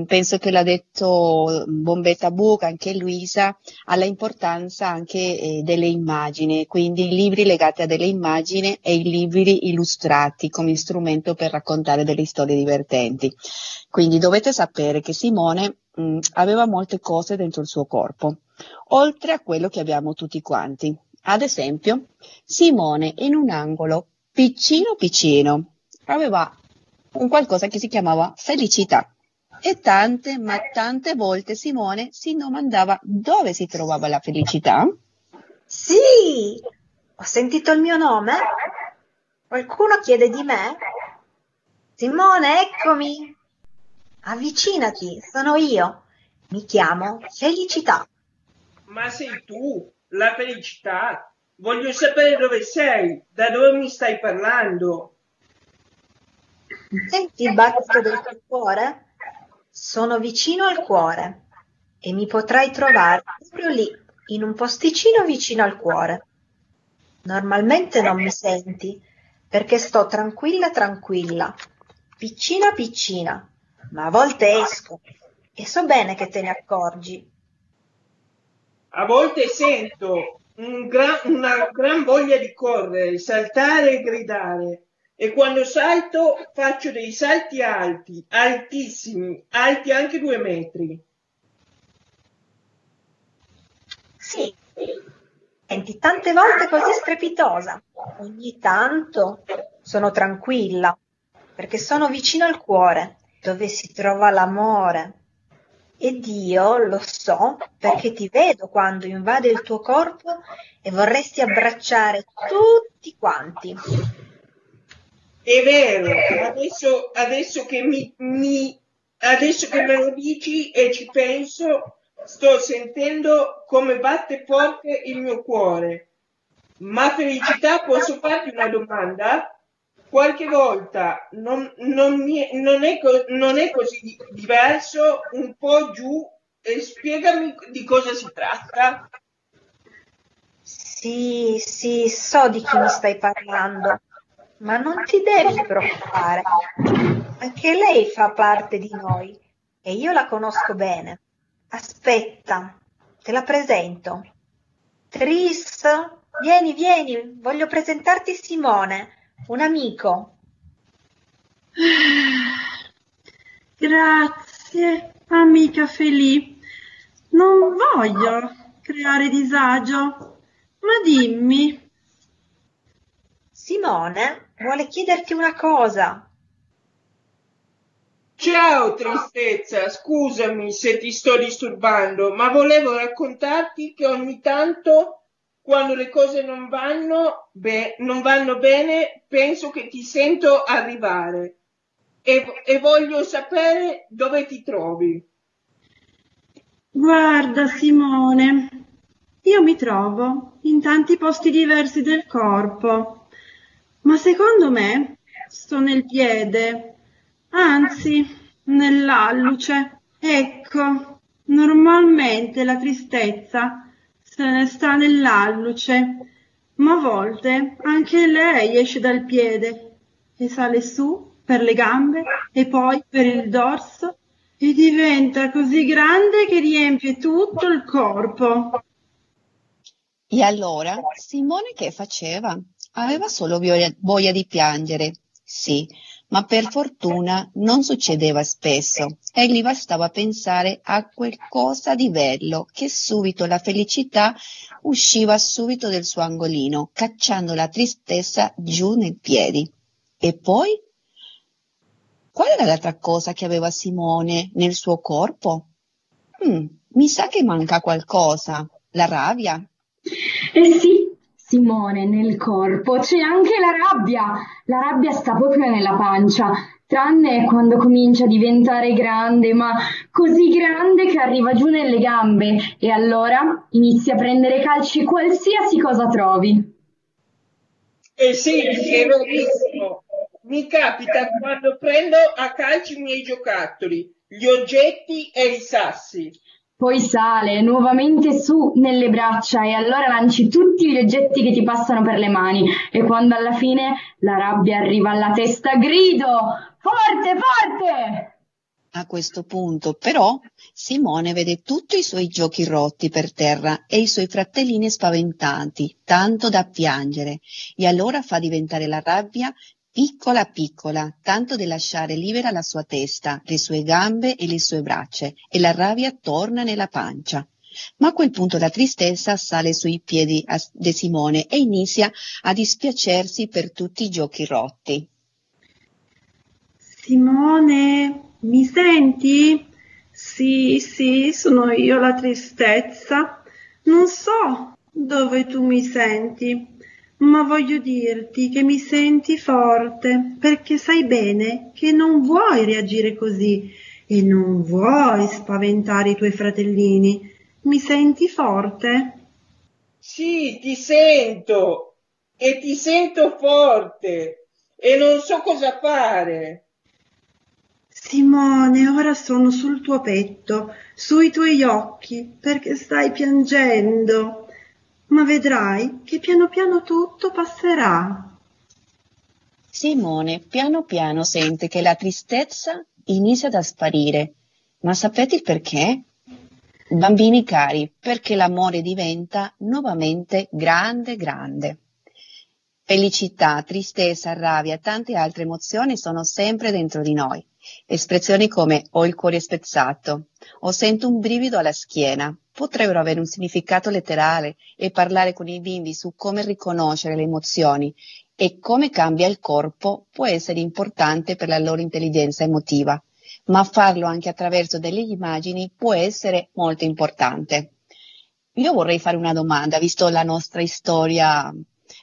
penso che l'ha detto Bombetta Bucke, anche Luisa, alla importanza anche delle immagini, quindi i libri legati a delle immagini e i libri illustrati come strumento per raccontare delle storie divertenti. Quindi dovete sapere che Simone aveva molte cose dentro il suo corpo, oltre a quello che abbiamo tutti quanti. Ad esempio, Simone in un angolo piccino piccino aveva un qualcosa che si chiamava felicità, e tante ma tante volte Simone si domandava dove si trovava la felicità. Sì, ho sentito il mio nome? Qualcuno chiede di me? Simone, eccomi! Avvicinati, sono io. Mi chiamo Felicità. Ma sei tu, la felicità? Voglio sapere dove sei, da dove mi stai parlando. Senti il battito del tuo cuore? Sono vicino al cuore e mi potrai trovare proprio lì, in un posticino vicino al cuore. Normalmente non mi senti perché sto tranquilla tranquilla, piccina piccina, ma a volte esco e so bene che te ne accorgi. A volte sento una gran voglia di correre, saltare e gridare, e quando salto faccio dei salti alti, altissimi, alti anche 2 metri. Sì, senti tante volte così strepitosa, ogni tanto sono tranquilla perché sono vicino al cuore, dove si trova l'amore. Ed io lo so perché ti vedo quando invade il tuo corpo e vorresti abbracciare tutti quanti. È vero, adesso che me lo dici e ci penso, sto sentendo come batte forte il mio cuore. Ma Felicità, posso farti una domanda? Qualche volta non è così diverso, un po' giù, e spiegami di cosa si tratta. Sì, so di chi mi stai parlando, ma non ti devi preoccupare. Anche lei fa parte di noi e io la conosco bene. Aspetta, te la presento. Tris, vieni, voglio presentarti Simone. Un amico. Grazie, amica Feli. Non voglio creare disagio, ma dimmi. Simone vuole chiederti una cosa. Ciao tristezza, scusami se ti sto disturbando, ma volevo raccontarti che ogni tanto, quando le cose non vanno bene, penso che ti sento arrivare e voglio sapere dove ti trovi. Guarda Simone, io mi trovo in tanti posti diversi del corpo, ma secondo me sto nel piede, anzi nell'alluce. Ecco, normalmente la tristezza se ne sta nell'alluce, ma a volte anche lei esce dal piede e sale su per le gambe e poi per il dorso e diventa così grande che riempie tutto il corpo. E allora Simone che faceva? Aveva solo voglia di piangere, sì, ma per fortuna non succedeva spesso e gli bastava pensare a qualcosa di bello che subito la felicità usciva subito del suo angolino, cacciando la tristezza giù nei piedi. E poi? Qual era l'altra cosa che aveva Simone nel suo corpo? Mi sa che manca qualcosa, la rabbia. Eh sì. Simone, nel corpo c'è anche la rabbia sta proprio nella pancia, tranne quando comincia a diventare grande, ma così grande che arriva giù nelle gambe e allora inizia a prendere calci qualsiasi cosa trovi. Eh sì, è verissimo, mi capita quando prendo a calci i miei giocattoli, gli oggetti e i sassi. Poi sale nuovamente su nelle braccia e allora lanci tutti gli oggetti che ti passano per le mani e quando alla fine la rabbia arriva alla testa grido forte forte! a questo punto, però Simone vede tutti i suoi giochi rotti per terra e i suoi fratellini spaventanti, tanto da piangere, e allora fa diventare la rabbia piccola piccola, tanto da lasciare libera la sua testa, le sue gambe e le sue braccia, e la rabbia torna nella pancia. Ma a quel punto la tristezza sale sui piedi di Simone e inizia a dispiacersi per tutti i giochi rotti. Simone, mi senti? Sì, sì, sono io la tristezza. Non so dove tu mi senti, ma voglio dirti che mi senti forte, perché sai bene che non vuoi reagire così e non vuoi spaventare i tuoi fratellini. Mi senti forte? Sì, ti sento e ti sento forte e non so cosa fare. Simone, ora sono sul tuo petto, sui tuoi occhi, perché stai piangendo, ma vedrai che piano piano tutto passerà. Simone piano piano sente che la tristezza inizia ad sparire, ma sapete il perché? Bambini cari, perché l'amore diventa nuovamente grande, grande. Felicità, tristezza, rabbia, tante altre emozioni sono sempre dentro di noi. Espressioni come ho il cuore spezzato o sento un brivido alla schiena potrebbero avere un significato letterale e parlare con i bimbi su come riconoscere le emozioni e come cambia il corpo può essere importante per la loro intelligenza emotiva. Ma farlo anche attraverso delle immagini può essere molto importante. Io vorrei fare una domanda, visto la nostra storia,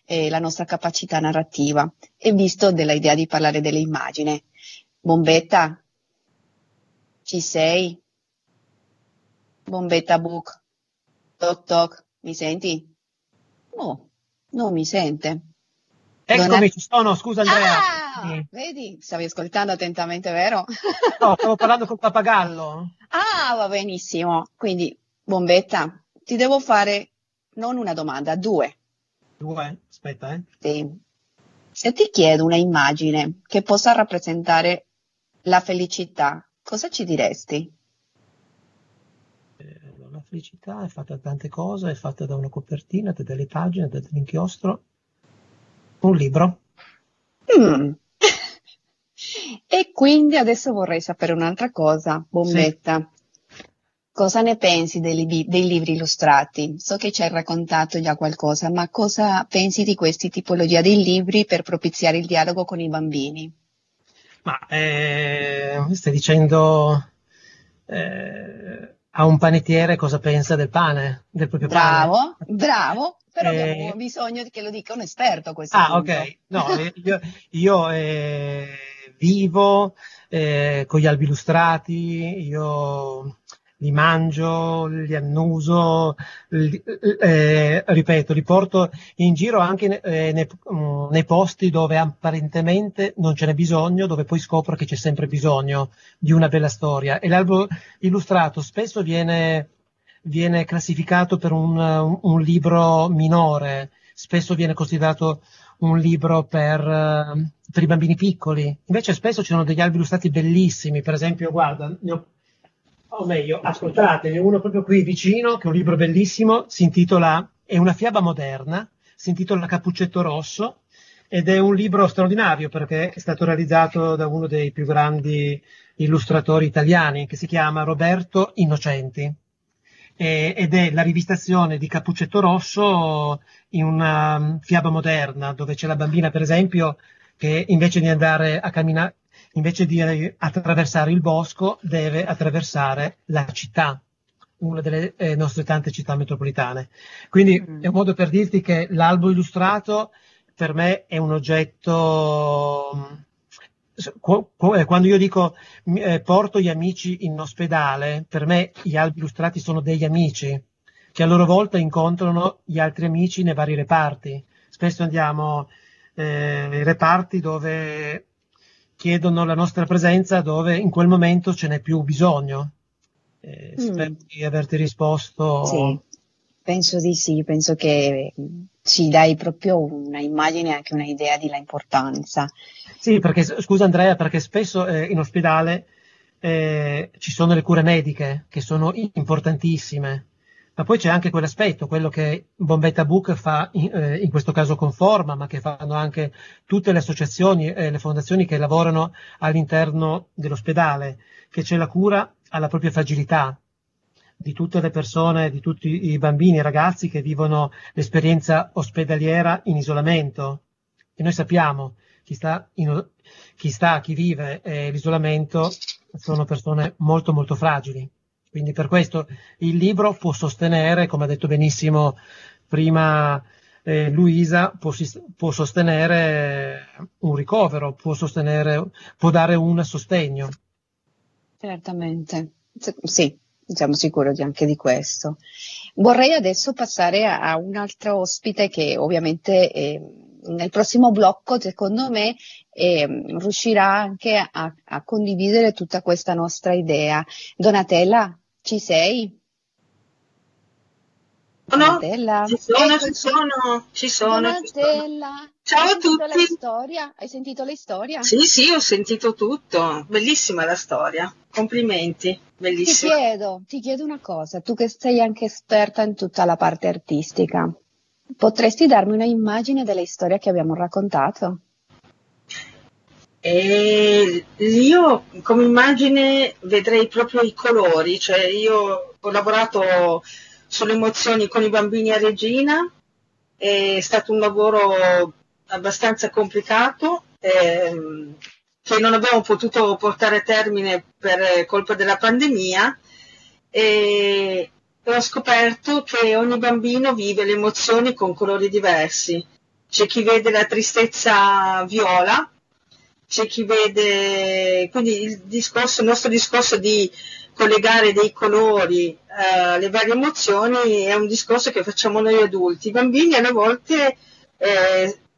la nostra capacità narrativa e visto dell'idea di parlare delle immagini. Bombetta, ci sei? Bombetta Bucke, toc toc, mi senti? No, non mi sente. Eccomi, ci sono, scusa Andrea. Ah, vedi, stavi ascoltando attentamente, vero? No, stavo parlando col papagallo. Ah, va benissimo. Quindi, Bombetta, ti devo fare non una domanda, due. Due? Aspetta, Sì. Se ti chiedo una immagine che possa rappresentare la felicità, cosa ci diresti? La felicità è fatta da tante cose, è fatta da una copertina, da delle pagine, da dell'inchiostro. Un libro. E quindi adesso vorrei sapere un'altra cosa, Bombetta. Sì. Cosa ne pensi dei libri illustrati? So che ci hai raccontato già qualcosa, ma cosa pensi di questa tipologia di libri per propiziare il dialogo con i bambini? Ma stai dicendo a un panettiere cosa pensa del pane, del proprio pane. Bravo, bravo. Però abbiamo bisogno che lo dica un esperto questo. Ok. No, io vivo con gli albi illustrati, io li mangio, li annuso, ripeto, li porto in giro anche nei posti dove apparentemente non ce n'è bisogno, dove poi scopro che c'è sempre bisogno di una bella storia. E l'albo illustrato spesso viene classificato per un libro minore, spesso viene considerato un libro per i bambini piccoli. Invece spesso ci sono degli albi illustrati bellissimi, per esempio, guarda, ascoltatene uno proprio qui vicino, che è un libro bellissimo, si intitola, è una fiaba moderna, si intitola Cappuccetto Rosso, ed è un libro straordinario perché è stato realizzato da uno dei più grandi illustratori italiani, che si chiama Roberto Innocenti. Ed è la rivistazione di Cappuccetto Rosso in una fiaba moderna, dove c'è la bambina, per esempio, che invece di andare a camminare, invece di attraversare il bosco, deve attraversare la città, una delle nostre tante città metropolitane. Quindi è un modo per dirti che l'albo illustrato per me è un oggetto. Quando io dico porto gli amici in ospedale, per me gli albi illustrati sono degli amici che a loro volta incontrano gli altri amici nei vari reparti. Spesso andiamo nei reparti dove chiedono la nostra presenza, dove in quel momento ce n'è più bisogno. Spero di averti risposto. Sì, penso di sì, penso che ci dai proprio una immagine e anche un'idea della importanza. Sì, perché, scusa Andrea, perché spesso in ospedale ci sono le cure mediche che sono importantissime, ma poi c'è anche quell'aspetto, quello che Bombetta Bucke fa in questo caso con Forma, ma che fanno anche tutte le associazioni e le fondazioni che lavorano all'interno dell'ospedale, che c'è la cura alla propria fragilità di tutte le persone, di tutti i bambini e ragazzi che vivono l'esperienza ospedaliera in isolamento. E noi sappiamo chi vive l'isolamento sono persone molto molto fragili. Quindi per questo il libro può sostenere, come ha detto benissimo prima Luisa, può sostenere un ricovero, può dare un sostegno. Certamente, sì, siamo sicuri anche di questo. Vorrei adesso passare a un altro ospite che ovviamente nel prossimo blocco, secondo me, riuscirà anche a condividere tutta questa nostra idea. Donatella, ci sei? Donatella. Ci sono. Donatella, ciao a tutti. Hai sentito la storia? Sì, ho sentito tutto. Bellissima la storia. Complimenti, bellissima. Ti chiedo una cosa, tu che sei anche esperta in tutta la parte artistica. Potresti darmi una immagine della storia che abbiamo raccontato? Io come immagine vedrei proprio i colori, cioè io ho lavorato sulle emozioni con i bambini a Regina, è stato un lavoro abbastanza complicato che non abbiamo potuto portare a termine per colpa della pandemia, e ho scoperto che ogni bambino vive le emozioni con colori diversi. C'è chi vede la tristezza viola, c'è chi vede... Quindi il nostro discorso di collegare dei colori alle varie emozioni è un discorso che facciamo noi adulti. I bambini alle volte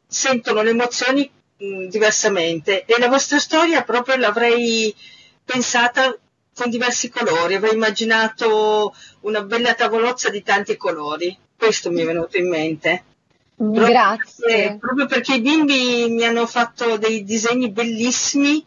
sentono le emozioni diversamente, e la vostra storia proprio l'avrei pensata con diversi colori, avrei immaginato una bella tavolozza di tanti colori, questo mi è venuto in mente. Grazie. Proprio perché i bimbi mi hanno fatto dei disegni bellissimi,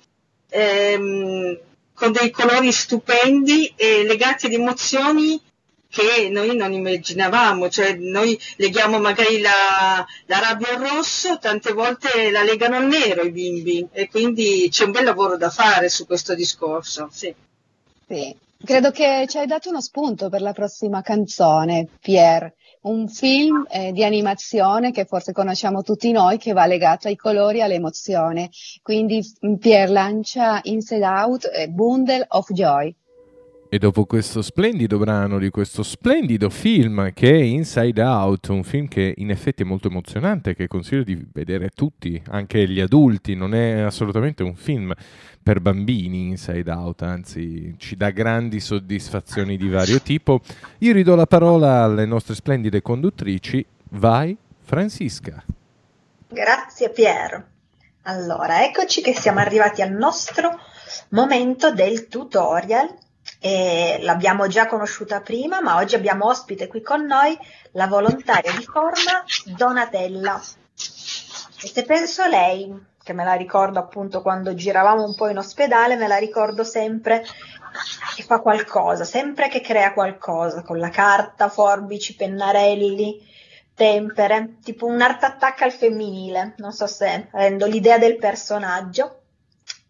con dei colori stupendi e legati ad emozioni che noi non immaginavamo, cioè noi leghiamo magari la rabbia al rosso, tante volte la legano al nero i bimbi, e quindi c'è un bel lavoro da fare su questo discorso, sì. Sì, credo che ci hai dato uno spunto per la prossima canzone, Pier, un film di animazione che forse conosciamo tutti noi, che va legato ai colori e all'emozione. Quindi Pier lancia Inside Out, Bundle of Joy. E dopo questo splendido brano di questo splendido film che è Inside Out, un film che in effetti è molto emozionante, che consiglio di vedere a tutti, anche gli adulti, non è assolutamente un film per bambini Inside Out, anzi ci dà grandi soddisfazioni di vario tipo. Io ridò la parola alle nostre splendide conduttrici, vai Francesca. Grazie Pier. Allora, eccoci che siamo arrivati al nostro momento del tutorial. L'abbiamo già conosciuta prima, ma oggi abbiamo ospite qui con noi la volontaria di Forma, Donatella, e se penso a lei, che me la ricordo appunto quando giravamo un po' in ospedale, me la ricordo sempre che fa qualcosa, sempre che crea qualcosa con la carta, forbici, pennarelli, tempere, tipo un'arte attacca al femminile, non so se rendo l'idea del personaggio,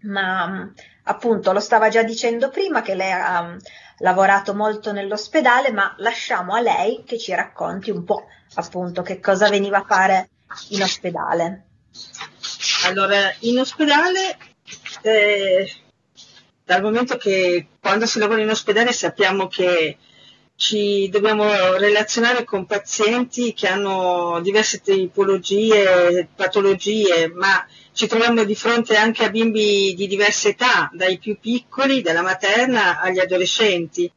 ma... Appunto, lo stava già dicendo prima che lei ha lavorato molto nell'ospedale, ma lasciamo a lei che ci racconti un po' appunto che cosa veniva a fare in ospedale. Allora, in ospedale, dal momento che quando si lavora in ospedale sappiamo che ci dobbiamo relazionare con pazienti che hanno diverse tipologie, patologie, ma ci troviamo di fronte anche a bimbi di diverse età, dai più piccoli, dalla materna agli adolescenti,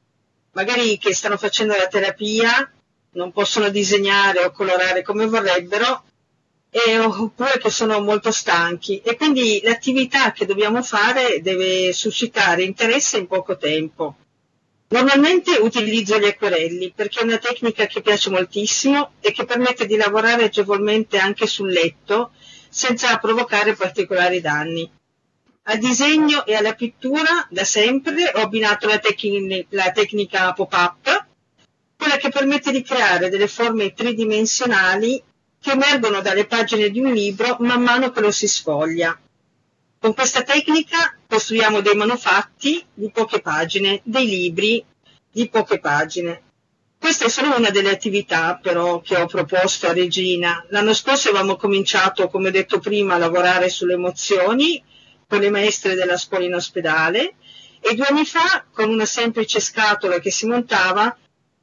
magari che stanno facendo la terapia, non possono disegnare o colorare come vorrebbero, oppure che sono molto stanchi, e quindi l'attività che dobbiamo fare deve suscitare interesse in poco tempo. Normalmente utilizzo gli acquerelli perché è una tecnica che piace moltissimo e che permette di lavorare agevolmente anche sul letto senza provocare particolari danni. Al disegno e alla pittura, da sempre, ho abbinato la tecnica pop-up, quella che permette di creare delle forme tridimensionali che emergono dalle pagine di un libro man mano che lo si sfoglia. Con questa tecnica costruiamo dei manufatti di poche pagine, dei libri di poche pagine. Questa è solo una delle attività però che ho proposto a Regina. L'anno scorso avevamo cominciato, come ho detto prima, a lavorare sulle emozioni con le maestre della scuola in ospedale e 2 anni fa, con una semplice scatola che si montava,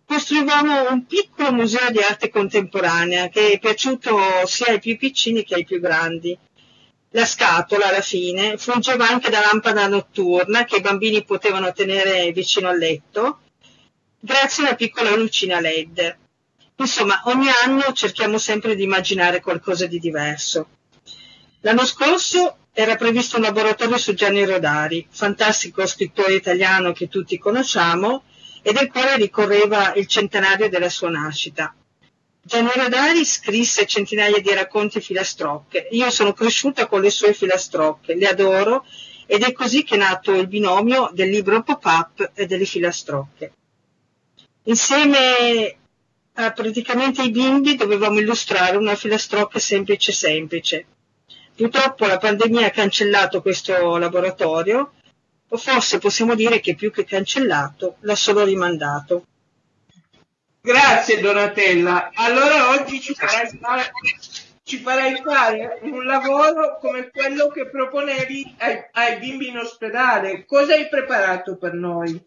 costruivamo un piccolo museo di arte contemporanea che è piaciuto sia ai più piccini che ai più grandi. La scatola, alla fine, fungeva anche da lampada notturna che i bambini potevano tenere vicino al letto, grazie a una piccola lucina LED. Insomma, ogni anno cerchiamo sempre di immaginare qualcosa di diverso. L'anno scorso era previsto un laboratorio su Gianni Rodari, fantastico scrittore italiano che tutti conosciamo, e del quale ricorreva il centenario della sua nascita. Gianni Rodari scrisse centinaia di racconti e filastrocche. Io sono cresciuta con le sue filastrocche, le adoro, ed è così che è nato il binomio del libro pop-up e delle filastrocche. Insieme a praticamente i bimbi dovevamo illustrare una filastrocca semplice semplice. Purtroppo la pandemia ha cancellato questo laboratorio, o forse possiamo dire che più che cancellato, l'ha solo rimandato. Grazie Donatella. Allora oggi ci farai fare un lavoro come quello che proponevi ai bimbi in ospedale. Cosa hai preparato per noi?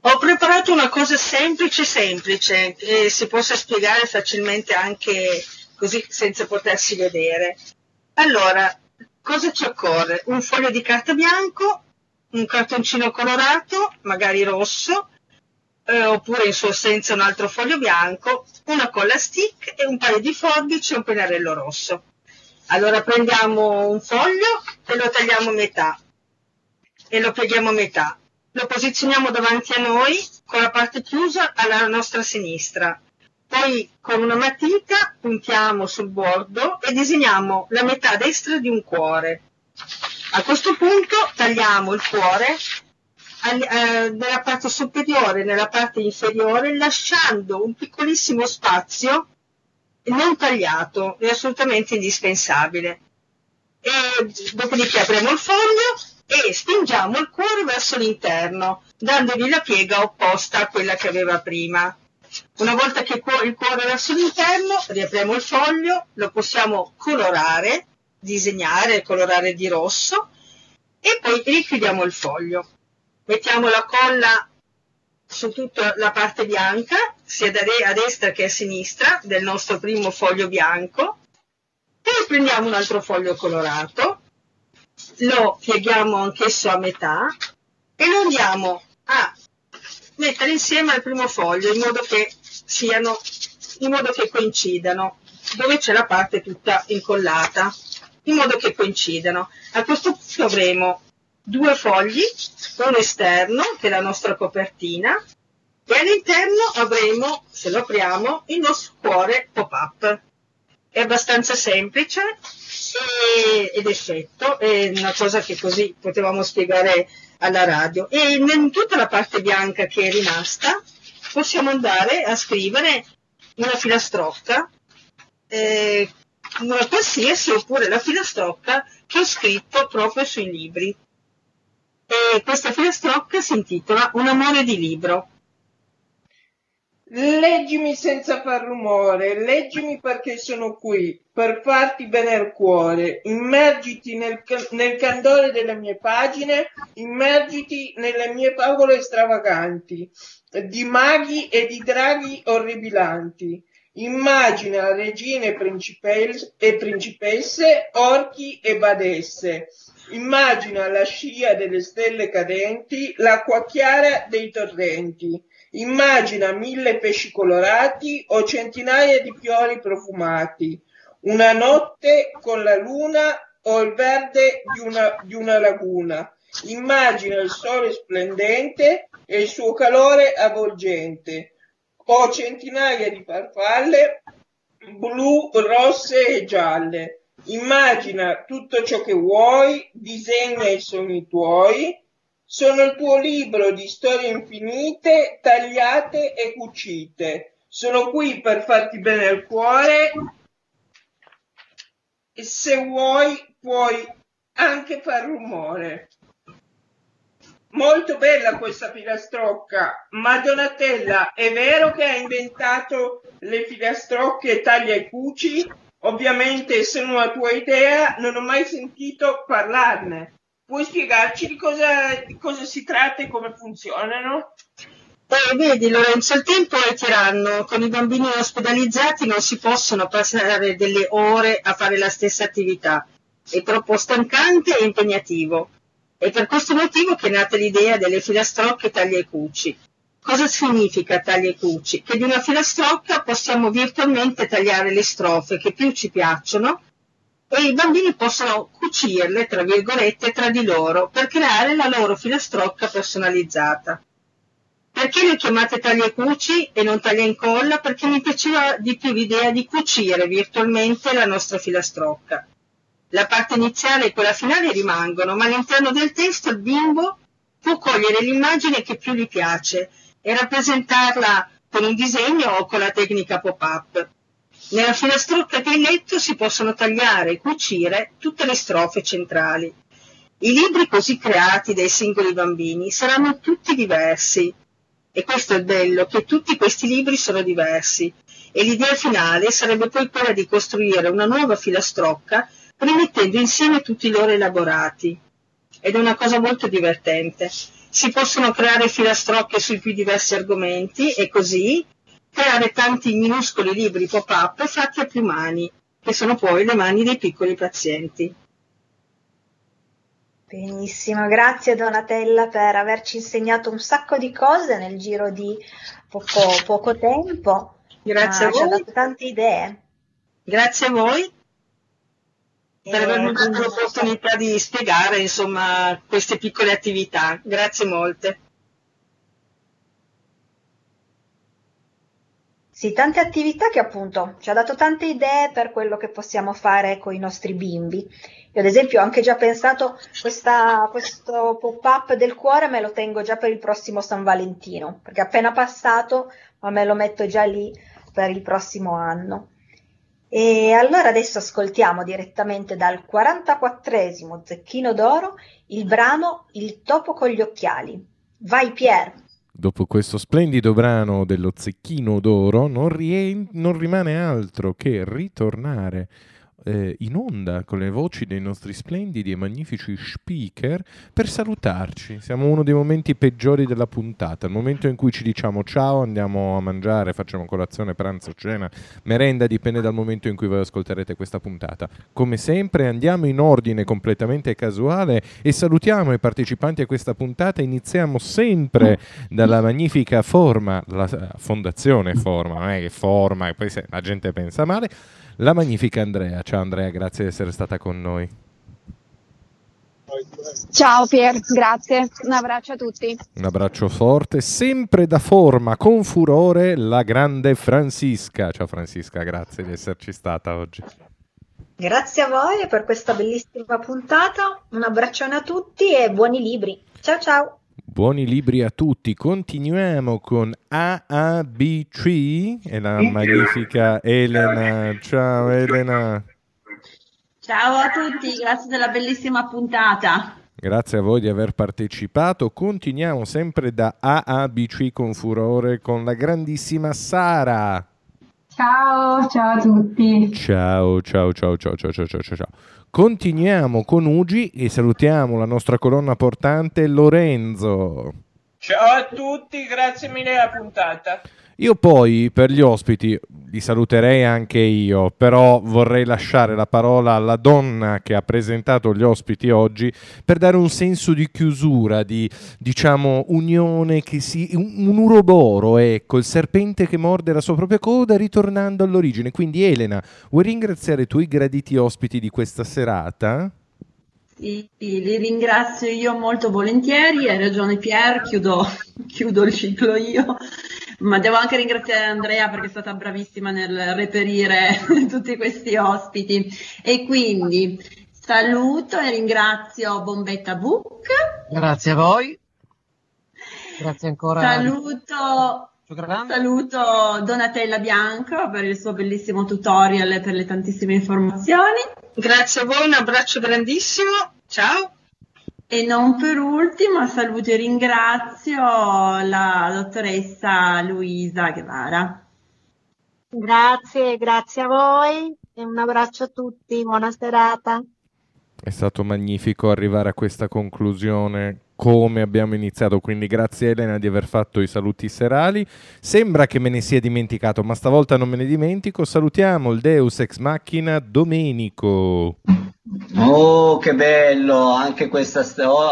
Ho preparato una cosa semplice semplice, che si possa spiegare facilmente anche così senza potersi vedere. Allora, cosa ci occorre? Un foglio di carta bianco, un cartoncino colorato, magari rosso, oppure in sua assenza un altro foglio bianco, una colla stick e un paio di forbici e un pennarello rosso. Allora prendiamo un foglio e lo tagliamo a metà e lo pieghiamo a metà. Lo posizioniamo davanti a noi con la parte chiusa alla nostra sinistra. Poi con una matita puntiamo sul bordo e disegniamo la metà destra di un cuore. A questo punto tagliamo il cuore nella parte superiore e nella parte inferiore, lasciando un piccolissimo spazio non tagliato, è assolutamente indispensabile. E dopodiché apriamo il foglio e spingiamo il cuore verso l'interno, dandogli la piega opposta a quella che aveva prima. Una volta che il cuore è verso l'interno, riapriamo il foglio, lo possiamo colorare, disegnare, colorare di rosso e poi richiudiamo il foglio. Mettiamo la colla su tutta la parte bianca, sia a destra che a sinistra, del nostro primo foglio bianco. Poi prendiamo un altro foglio colorato, lo pieghiamo anch'esso a metà e lo andiamo a mettere insieme al primo foglio in modo che coincidano, dove c'è la parte tutta incollata, in modo che coincidano. A questo punto avremo 2 fogli, uno esterno che è la nostra copertina e all'interno avremo, se lo apriamo, il nostro cuore pop-up. È abbastanza semplice ed effetto, è una cosa che così potevamo spiegare alla radio. E in tutta la parte bianca che è rimasta possiamo andare a scrivere una filastrocca, una qualsiasi, oppure la filastrocca che ho scritto proprio sui libri. E questa filastrocca si intitola Un amore di libro. Leggimi senza far rumore, leggimi perché sono qui, per farti bene al cuore, immergiti nel candore delle mie pagine, immergiti nelle mie favole stravaganti, di maghi e di draghi orribilanti. Immagina regine e principesse, orchi e badesse. Immagina la scia delle stelle cadenti, l'acqua chiara dei torrenti. Immagina 1000 pesci colorati o centinaia di fiori profumati. Una notte con la luna o il verde di una laguna. Immagina il sole splendente e il suo calore avvolgente. O centinaia di farfalle blu, rosse e gialle. Immagina tutto ciò che vuoi, disegna i sogni tuoi, sono il tuo libro di storie infinite, tagliate e cucite. Sono qui per farti bene al cuore e se vuoi puoi anche far rumore. Molto bella questa filastrocca, ma Donatella, è vero che ha inventato le filastrocche taglia e cuci? Ovviamente se non è una tua idea, non ho mai sentito parlarne. Puoi spiegarci di cosa si tratta e come funzionano? Beh, vedi Lorenzo, il tempo è tiranno, con i bambini ospedalizzati non si possono passare delle ore a fare la stessa attività, è troppo stancante e impegnativo. È per questo motivo che è nata l'idea delle filastrocche taglia e cuci. Cosa significa taglia e cuci? Che di una filastrocca possiamo virtualmente tagliare le strofe che più ci piacciono e i bambini possono cucirle, tra virgolette, tra di loro per creare la loro filastrocca personalizzata. Perché le ho chiamate taglia e cuci e non taglia e incolla? Perché mi piaceva di più l'idea di cucire virtualmente la nostra filastrocca. La parte iniziale e quella finale rimangono, ma all'interno del testo il bimbo può cogliere l'immagine che più gli piace e rappresentarla con un disegno o con la tecnica pop-up. Nella filastrocca che hai letto si possono tagliare e cucire tutte le strofe centrali. I libri così creati dai singoli bambini saranno tutti diversi, e questo è il bello, che tutti questi libri sono diversi, e l'idea finale sarebbe poi quella di costruire una nuova filastrocca rimettendo insieme tutti i loro elaborati. Ed è una cosa molto divertente. Si possono creare filastrocche sui più diversi argomenti e così creare tanti minuscoli libri pop-up fatti a più mani, che sono poi le mani dei piccoli pazienti. Benissimo, grazie Donatella per averci insegnato un sacco di cose nel giro di poco tempo. Grazie a voi. Ci ha dato tante idee. Grazie a voi per avermi dato l'opportunità di spiegare, insomma, queste piccole attività. Grazie molte. Sì, tante attività che appunto ci ha dato tante idee per quello che possiamo fare con i nostri bimbi. Io ad esempio ho anche già pensato questo pop-up del cuore, me lo tengo già per il prossimo San Valentino, perché appena passato, ma me lo metto già lì per il prossimo anno. E allora adesso ascoltiamo direttamente dal 44esimo Zecchino d'Oro il brano Il topo con gli occhiali. Vai Pier! Dopo questo splendido brano dello Zecchino d'Oro non rimane altro che ritornare in onda con le voci dei nostri splendidi e magnifici speaker per salutarci. Siamo uno dei momenti peggiori della puntata, il momento in cui ci diciamo ciao, andiamo a mangiare, facciamo colazione, pranzo, cena, merenda, dipende dal momento in cui voi ascolterete questa puntata. Come sempre andiamo in ordine completamente casuale e salutiamo i partecipanti a questa puntata. Iniziamo sempre dalla magnifica Forma, la fondazione Forma, non è che Forma e poi la gente pensa male. La magnifica Andrea. Ciao Andrea, grazie di essere stata con noi. Ciao Pier, grazie, un abbraccio a tutti. Un abbraccio forte, sempre da Forma, con furore, la grande Francisca. Ciao Francisca, grazie di esserci stata oggi. Grazie a voi per questa bellissima puntata, un abbraccione a tutti e buoni libri. Ciao ciao. Buoni libri a tutti, continuiamo con AABC e la magnifica Elena. Ciao Elena. Ciao a tutti, grazie della bellissima puntata. Grazie a voi di aver partecipato, continuiamo sempre da AABC con furore con la grandissima Sara. Ciao, ciao a tutti. Ciao, ciao, ciao, ciao, ciao, ciao, ciao, ciao. Continuiamo con Ugi e salutiamo la nostra colonna portante Lorenzo. Ciao a tutti, grazie mille alla puntata. Io poi per gli ospiti li saluterei anche io, però vorrei lasciare la parola alla donna che ha presentato gli ospiti oggi per dare un senso di chiusura, di diciamo unione, un uroboro, ecco, il serpente che morde la sua propria coda ritornando all'origine. Quindi Elena, vuoi ringraziare tu i graditi ospiti di questa serata? Sì, li ringrazio io molto volentieri, hai ragione Pier, chiudo il ciclo io, ma devo anche ringraziare Andrea perché è stata bravissima nel reperire tutti questi ospiti. E quindi saluto e ringrazio Bombetta Bucke. Grazie a voi. Grazie ancora. Saluto Donatella Bianco per il suo bellissimo tutorial e per le tantissime informazioni. Grazie a voi, un abbraccio grandissimo. Ciao. E non per ultimo saluto e ringrazio la dottoressa Luisa Guevara. Grazie, grazie a voi e un abbraccio a tutti, buona serata. È stato magnifico arrivare a questa conclusione come abbiamo iniziato, quindi grazie Elena di aver fatto i saluti serali. Sembra che me ne sia dimenticato, ma stavolta non me ne dimentico. Salutiamo il Deus Ex Machina Domenico. Oh, che bello, anche questa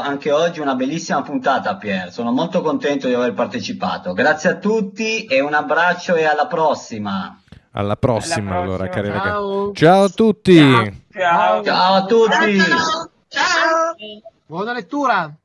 anche oggi una bellissima puntata, Pier. Sono molto contento di aver partecipato. Grazie a tutti e un abbraccio e alla prossima. Alla prossima, allora, cari ragazzi. Ciao a tutti. Ciao a tutti. Ciao. Buona lettura.